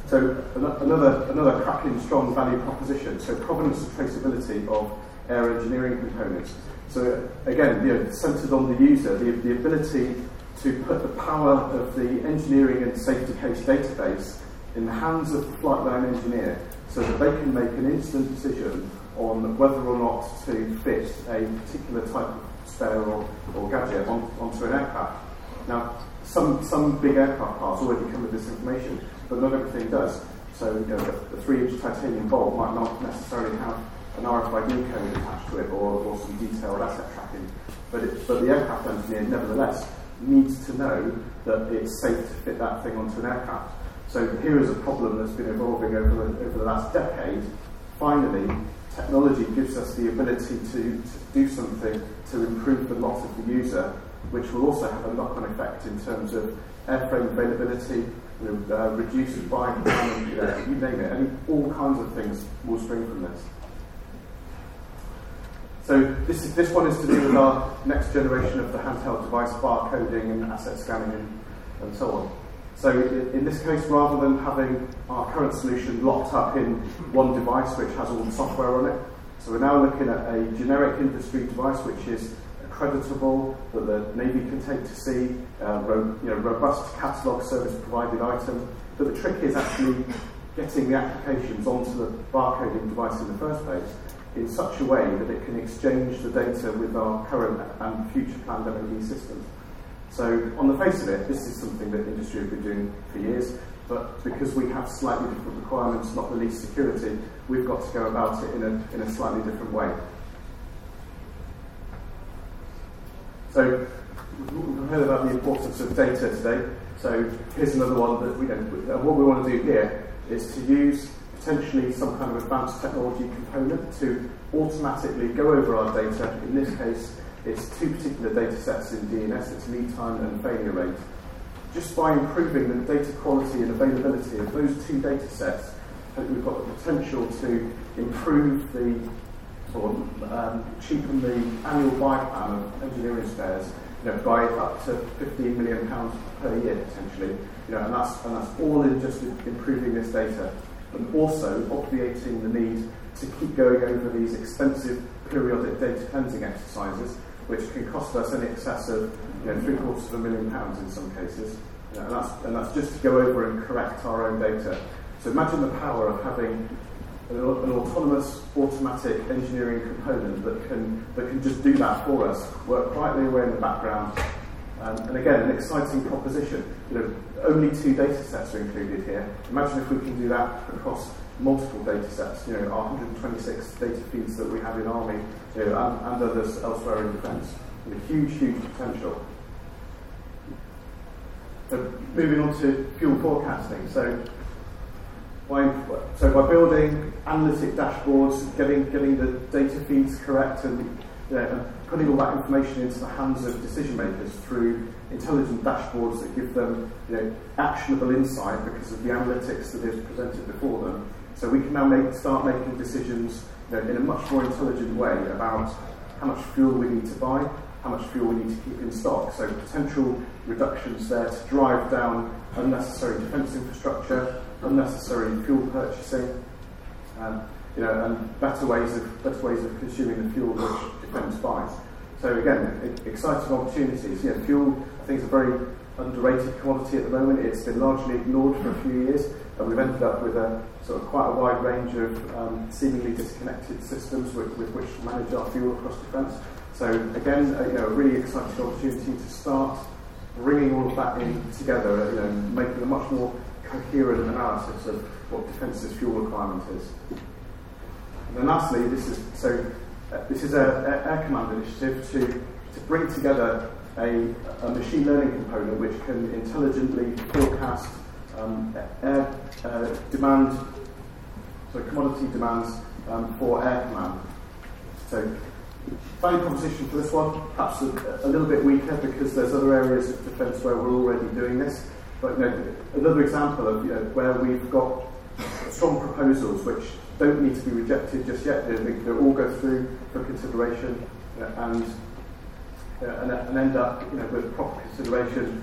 So another cracking strong value proposition. So provenance and traceability of air engineering components. So again, you know, centred on the user, the ability to put the power of the engineering and safety case database in the hands of the flight line engineer, so that they can make an instant decision on whether or not to fit a particular type of spare or gadget onto an aircraft. Now, some big aircraft parts already come with this information, but not everything does. So, you know, a 3-inch titanium bolt might not necessarily have an RFID code attached to it, or some detailed asset tracking. But the aircraft engineer, nevertheless, needs to know that it's safe to fit that thing onto an aircraft. So here is a problem that's been evolving over the last decade. Finally, technology gives us the ability to do something to improve the lot of the user, which will also have a knock-on effect in terms of airframe availability, reduced buying, you name it, all kinds of things will spring from this. So this one is to do with our next generation of the handheld device barcoding and asset scanning and so on. So in this case, rather than having our current solution locked up in one device which has all the software on it, so we're now looking at a generic industry device which is accreditable, that the Navy can take to sea, robust catalogue service provided item. But the trick is actually getting the applications onto the barcoding device in the first place in such a way that it can exchange the data with our current and future planned MOD systems. So on the face of it, this is something that industry have been doing for years, but because we have slightly different requirements, not the least security, we've got to go about it in a slightly different way. So we've heard about the importance of data today, so here's another one that we don't. What we want to do here is to use potentially some kind of advanced technology component to automatically go over our data. In this case, it's two particular data sets in DNS, it's lead time and failure rate. Just by improving the data quality and availability of those two data sets, I think we've got the potential to improve cheapen the annual buy plan of engineering spares, by up to £15 million per year potentially. And that's all in just improving this data, and also obviating the need to keep going over these expensive periodic data cleansing exercises, which can cost us in excess of £750,000 in some cases. And that's just to go over and correct our own data. So imagine the power of having an autonomous, automatic engineering component that can just do that for us, work quietly away in the background. And again, an exciting proposition. Only two data sets are included here. Imagine if we can do that across multiple data sets, our 126 data feeds that we have in Army, and others elsewhere in defence. Huge potential. So moving on to fuel forecasting. So by building analytic dashboards, getting the data feeds correct, and putting all that information into the hands of decision makers through intelligent dashboards that give them actionable insight because of the analytics that is presented before them. So we can now start making decisions in a much more intelligent way about how much fuel we need to buy, how much fuel we need to keep in stock. So potential reductions there to drive down unnecessary defence infrastructure, unnecessary fuel purchasing, and better ways of consuming the fuel which defence buys. So again, exciting opportunities. Fuel, I think, is a very underrated commodity at the moment. It's been largely ignored for a few years, and we've ended up with a sort of quite a wide range of seemingly disconnected systems with which to manage our fuel across defence. So again, a really exciting opportunity to start bringing all of that in together, making a much more coherent analysis of what defence's fuel requirement is. And then lastly, this is an Air Command initiative to bring together a machine learning component which can intelligently forecast air demand, so commodity demands for Air Command. So value proposition for this one, perhaps a little bit weaker because there's other areas of defence where we're already doing this. But another example of where we've got strong proposals which don't need to be rejected just yet. They all go through for consideration and end up with proper consideration,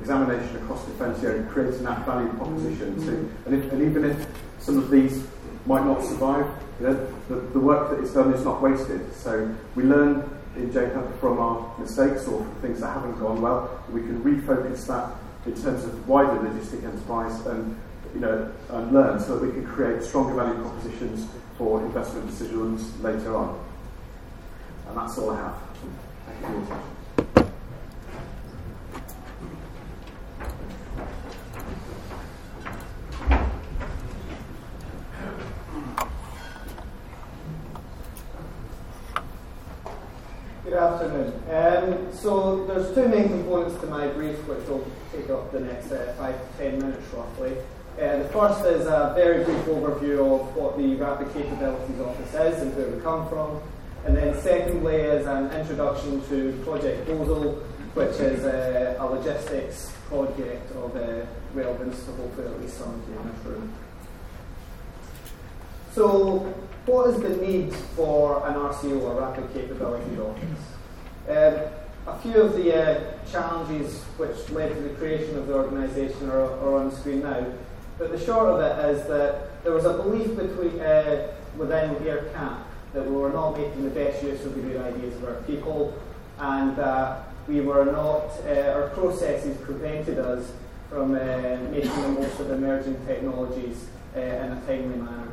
examination across the fence, creating that value proposition. Mm-hmm. And even if some of these might not survive, the work that is done is not wasted. So we learn in J-Hub from our mistakes or from things that haven't gone well. We can refocus that in terms of wider logistic enterprise and learn so that we can create stronger value propositions for investment decisions later on. And that's all I have. Thank you for your attention. Good afternoon. So there's two main components to my brief, which will take up the next 5 to 10 minutes roughly. The first is a very brief overview of what the Rapid Capabilities Office is and where we come from. And then secondly is an introduction to Project Boson, which is a logistics project of relevance to hopefully at least some of you in this room. So, what is the need for an RCO, or Rapid Capability Office? A few of the challenges which led to the creation of the organisation are on screen now, but the short of it is that there was a belief within UKRI that we were not making the best use of the great ideas of our people, and that we were not, our processes prevented us from making the most of emerging technologies in a timely manner.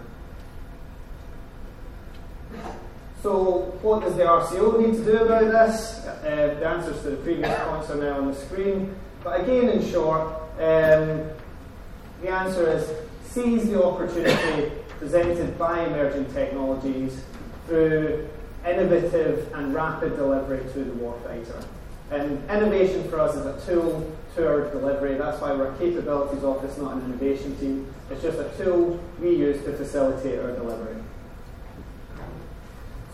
So what does the RCO need to do about this? The answers to the previous points are now on the screen. But again, in short, the answer is seize the opportunity presented by emerging technologies through innovative and rapid delivery to the warfighter. And innovation for us is a tool to our delivery. That's why we're a capabilities office, not an innovation team. It's just a tool we use to facilitate our delivery.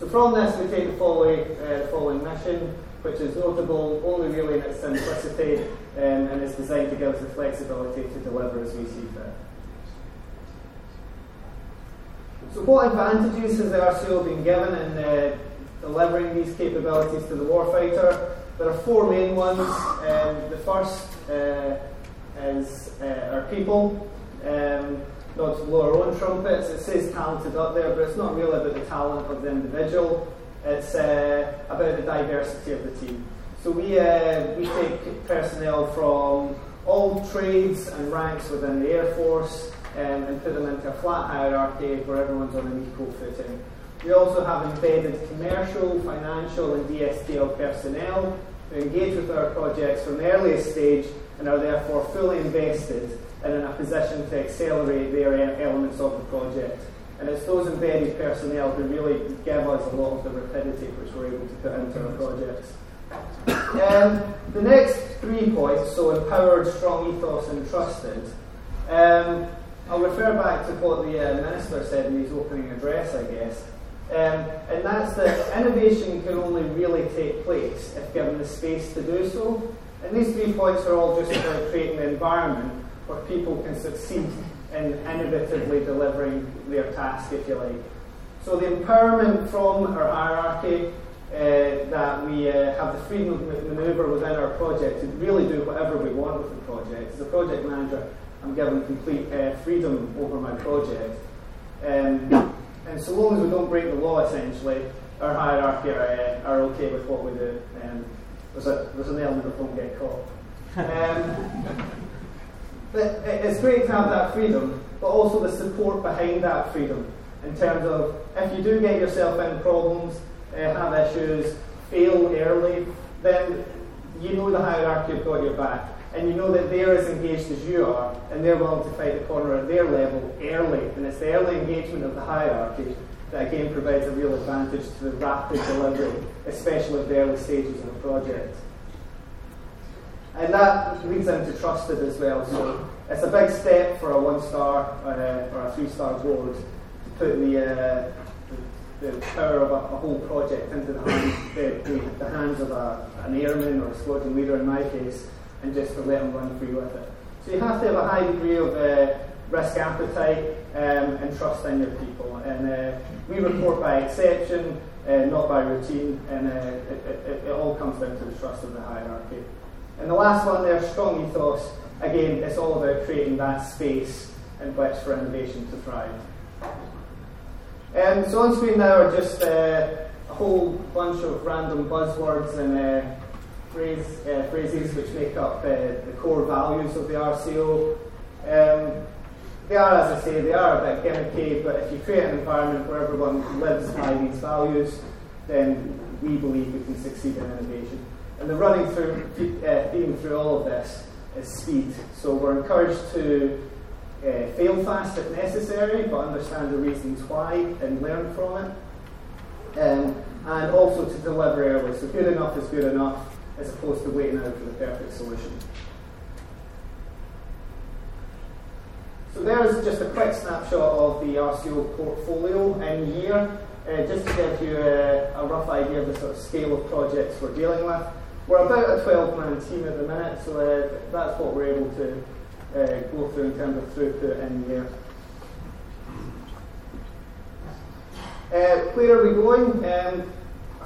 So from this we take the following mission, which is notable only really in its simplicity and is designed to give us the flexibility to deliver as we see fit. So what advantages has the RCO been given in delivering these capabilities to the warfighter? There are 4 main ones. The first is our people. Not to blow our own trumpets. It says talented up there, but it's not really about the talent of the individual. It's about the diversity of the team. So we take personnel from all trades and ranks within the Air Force and put them into a flat hierarchy where everyone's on an equal footing. We also have embedded commercial, financial and DSTL personnel who engage with our projects from the earliest stage and are therefore fully invested and in a position to accelerate their elements of the project. And it's those embedded personnel who really give us a lot of the rapidity which we're able to put into our projects. The next 3 points, so empowered, strong ethos and trusted. I'll refer back to what the Minister said in his opening address, I guess. And that's that innovation can only really take place if given the space to do so. And these 3 points are all just about creating the environment where people can succeed in innovatively delivering their task, if you like. So the empowerment from our hierarchy that we have the freedom of manoeuvre within our project to really do whatever we want with the project. As a project manager, I'm given complete freedom over my project. And so long as we don't break the law, essentially, our hierarchy are okay with what we do. There's an element of don't get caught. But it's great to have that freedom, but also the support behind that freedom in terms of if you do get yourself in problems, have issues, fail early, then you know the hierarchy have got your back and you know that they're as engaged as you are and they're willing to fight the corner at their level early, and it's the early engagement of the hierarchy that again provides a real advantage to the rapid delivery, especially at the early stages of the project. And that leads into trusted as well. So it's a big step for a 1-star or a 3-star board to put the power of a whole project into the hands of an airman or a squadron leader in my case, and just to let them run free with it. So you have to have a high degree of risk appetite and trust in your people. And we report by exception, not by routine, and it all comes down to the trust of the hierarchy. And the last one there, strong ethos. Again, it's all about creating that space in which for innovation to thrive. So on screen now are just a whole bunch of random buzzwords and phrases which make up the core values of the RCO. They are, as I say, they are a bit gimmicky, but if you create an environment where everyone lives by these values, then we believe we can succeed in innovation. And the running theme through all of this is speed. So we're encouraged to fail fast if necessary, but understand the reasons why and learn from it. And also to deliver early. So good enough is good enough, as opposed to waiting out for the perfect solution. So there's just a quick snapshot of the RCO portfolio in year, just to give you a rough idea of the sort of scale of projects we're dealing with. We're about a 12-man team at the minute, so that's what we're able to go through in terms of throughput in year. Where are we going? A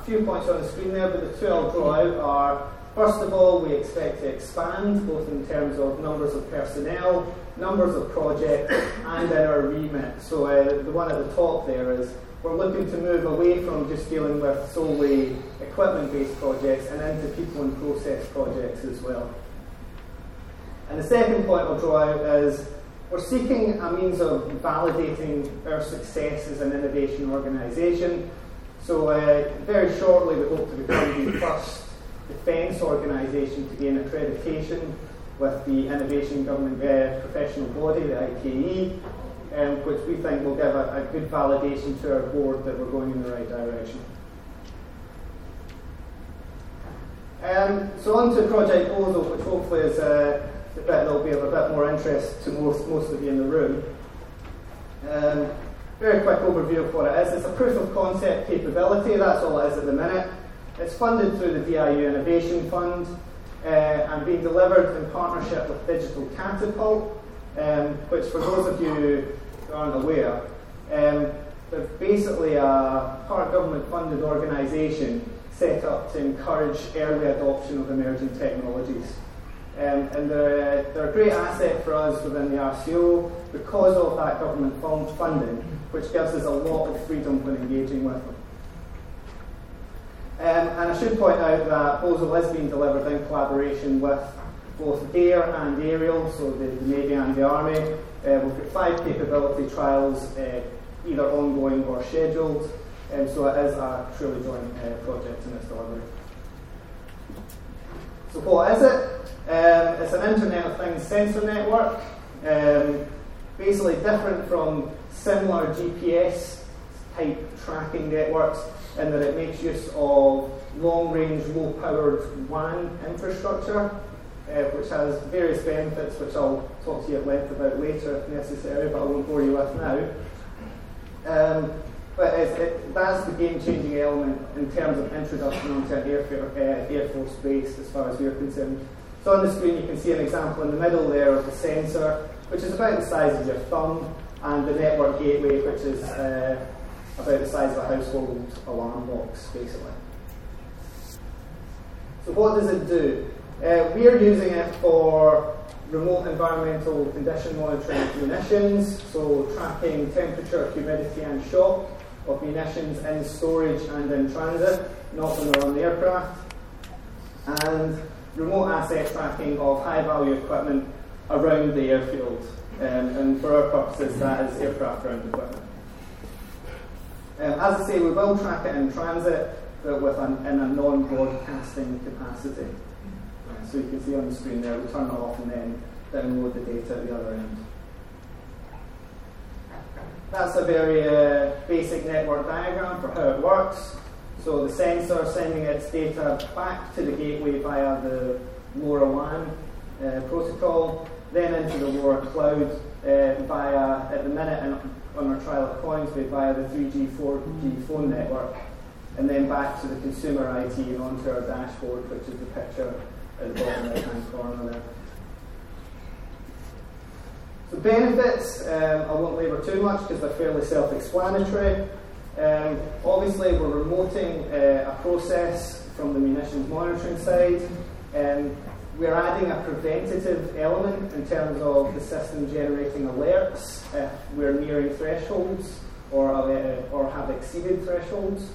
few points on the screen there, but the two I'll draw out are, first of all, we expect to expand, both in terms of numbers of personnel, numbers of projects, and in our remit. So the one at the top there is, we're looking to move away from just dealing with solely equipment-based projects and into people and process projects as well. And the second point I'll draw out is, we're seeking a means of validating our success as an innovation organisation. So very shortly we hope to become the first defence organisation to gain accreditation with the Innovation Governing Professional Body, the IKE, which we think will give a good validation to our board that we're going in the right direction. So on to Project Ozo, which hopefully is the bit that will be of a bit more interest to most of you in the room. Very quick overview of what it is. It's a proof of concept capability, that's all it is at the minute. It's funded through the DIU Innovation Fund and being delivered in partnership with Digital Catapult, which for those of you who aren't aware, they're basically a part government funded organisation set up to encourage early adoption of emerging technologies. And they're a great asset for us within the RCO because of that government funding, which gives us a lot of freedom when engaging with them. And I should point out that Bozo is being delivered in collaboration with both DARE and Ariel, so the Navy and the Army. We've got 5 capability trials, either ongoing or scheduled, and so it is a truly joint project in its delivery. So what is it? It's an Internet of Things sensor network, basically different from similar GPS type tracking networks in that it makes use of long-range, low-powered WAN infrastructure, which has various benefits, which I'll talk to you at length about later if necessary, but I won't bore you with now. But that's the game-changing element in terms of introduction onto an Air Force base as far as we're concerned. So on the screen you can see an example in the middle there of the sensor, which is about the size of your thumb, and the network gateway, which is about the size of a household alarm box, basically. So what does it do? We're using it for remote environmental condition monitoring of munitions, so tracking temperature, humidity and shock of munitions in storage and in transit, not when they're on the aircraft. And remote asset tracking of high-value equipment around the airfield. And for our purposes, that is aircraft-ground equipment. As I say, we will track it in transit, but in a non-broadcasting capacity. So you can see on the screen there, we turn it off and then download the data at the other end. That's a very basic network diagram for how it works. So the sensor sending its data back to the gateway via the LoRaWAN protocol, then into the LoRa cloud via, at the minute on our trial at Coinsby, via the 3G, 4G phone network, and then back to the consumer IT and onto our dashboard, which is the picture at the bottom right-hand corner there. The benefits, I won't labour too much because they're fairly self-explanatory. Obviously, we're remoting a process from the munitions monitoring side. We're adding a preventative element in terms of the system generating alerts if we're nearing thresholds or have exceeded thresholds.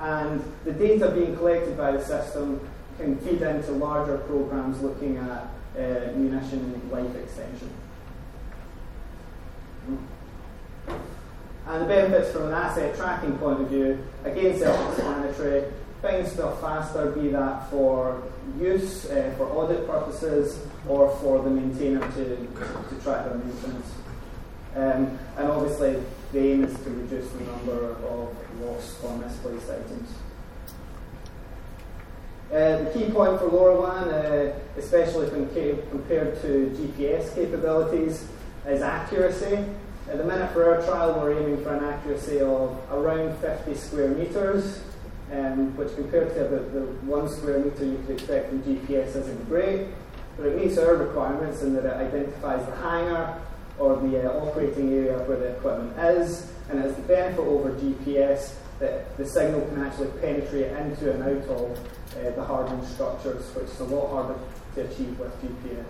And the data being collected by the system can feed into larger programs looking at munition life extension. And the benefits from an asset tracking point of view, again self-explanatory, buying stuff faster, be that for use, for audit purposes, or for the maintainer to track their maintenance. And obviously the aim is to reduce the number of lost or misplaced items. The key point for LoRaWAN, especially when compared to GPS capabilities, is accuracy. At the minute for our trial, we're aiming for an accuracy of around 50 square metres, which compared to the 1 square metre you could expect from GPS isn't great, but it meets our requirements in that it identifies the hangar or the operating area where the equipment is, and it has the benefit over GPS that the signal can actually penetrate into and out of the hardened structures, which is a lot harder to achieve with GPS.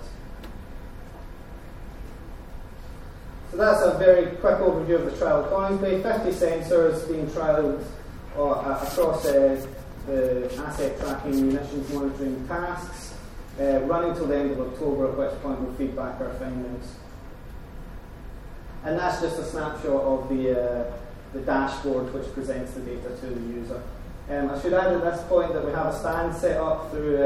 So that's a very quick overview of the trial at Coningsby. 50 sensors being trialled across the asset tracking munitions monitoring tasks, running till the end of October, at which point we'll feed back our findings. And that's just a snapshot of the dashboard which presents the data to the user. I should add at this point that we have a stand set up through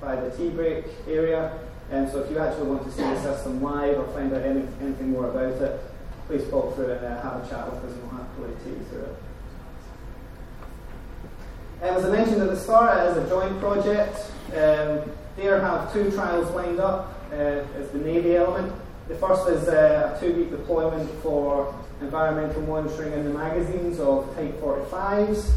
by the tea break area. So if you actually want to see the system live or find out anything more about it, please pop through and have a chat with us and we'll happily take you through it. As I mentioned at the start, it is a joint project. There have 2 trials lined up as the Navy element. The first is a 2-week deployment for environmental monitoring in the magazines of Type 45s.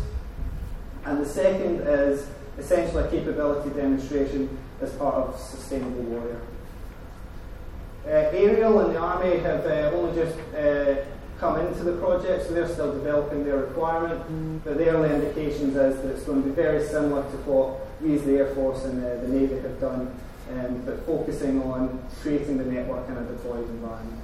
And the second is essentially a capability demonstration as part of Sustainable Warrior. Ariel and the Army have only just come into the project, so they're still developing their requirement, but the early indications is that it's going to be very similar to what we as the Air Force and the Navy have done, but focusing on creating the network in a deployed environment.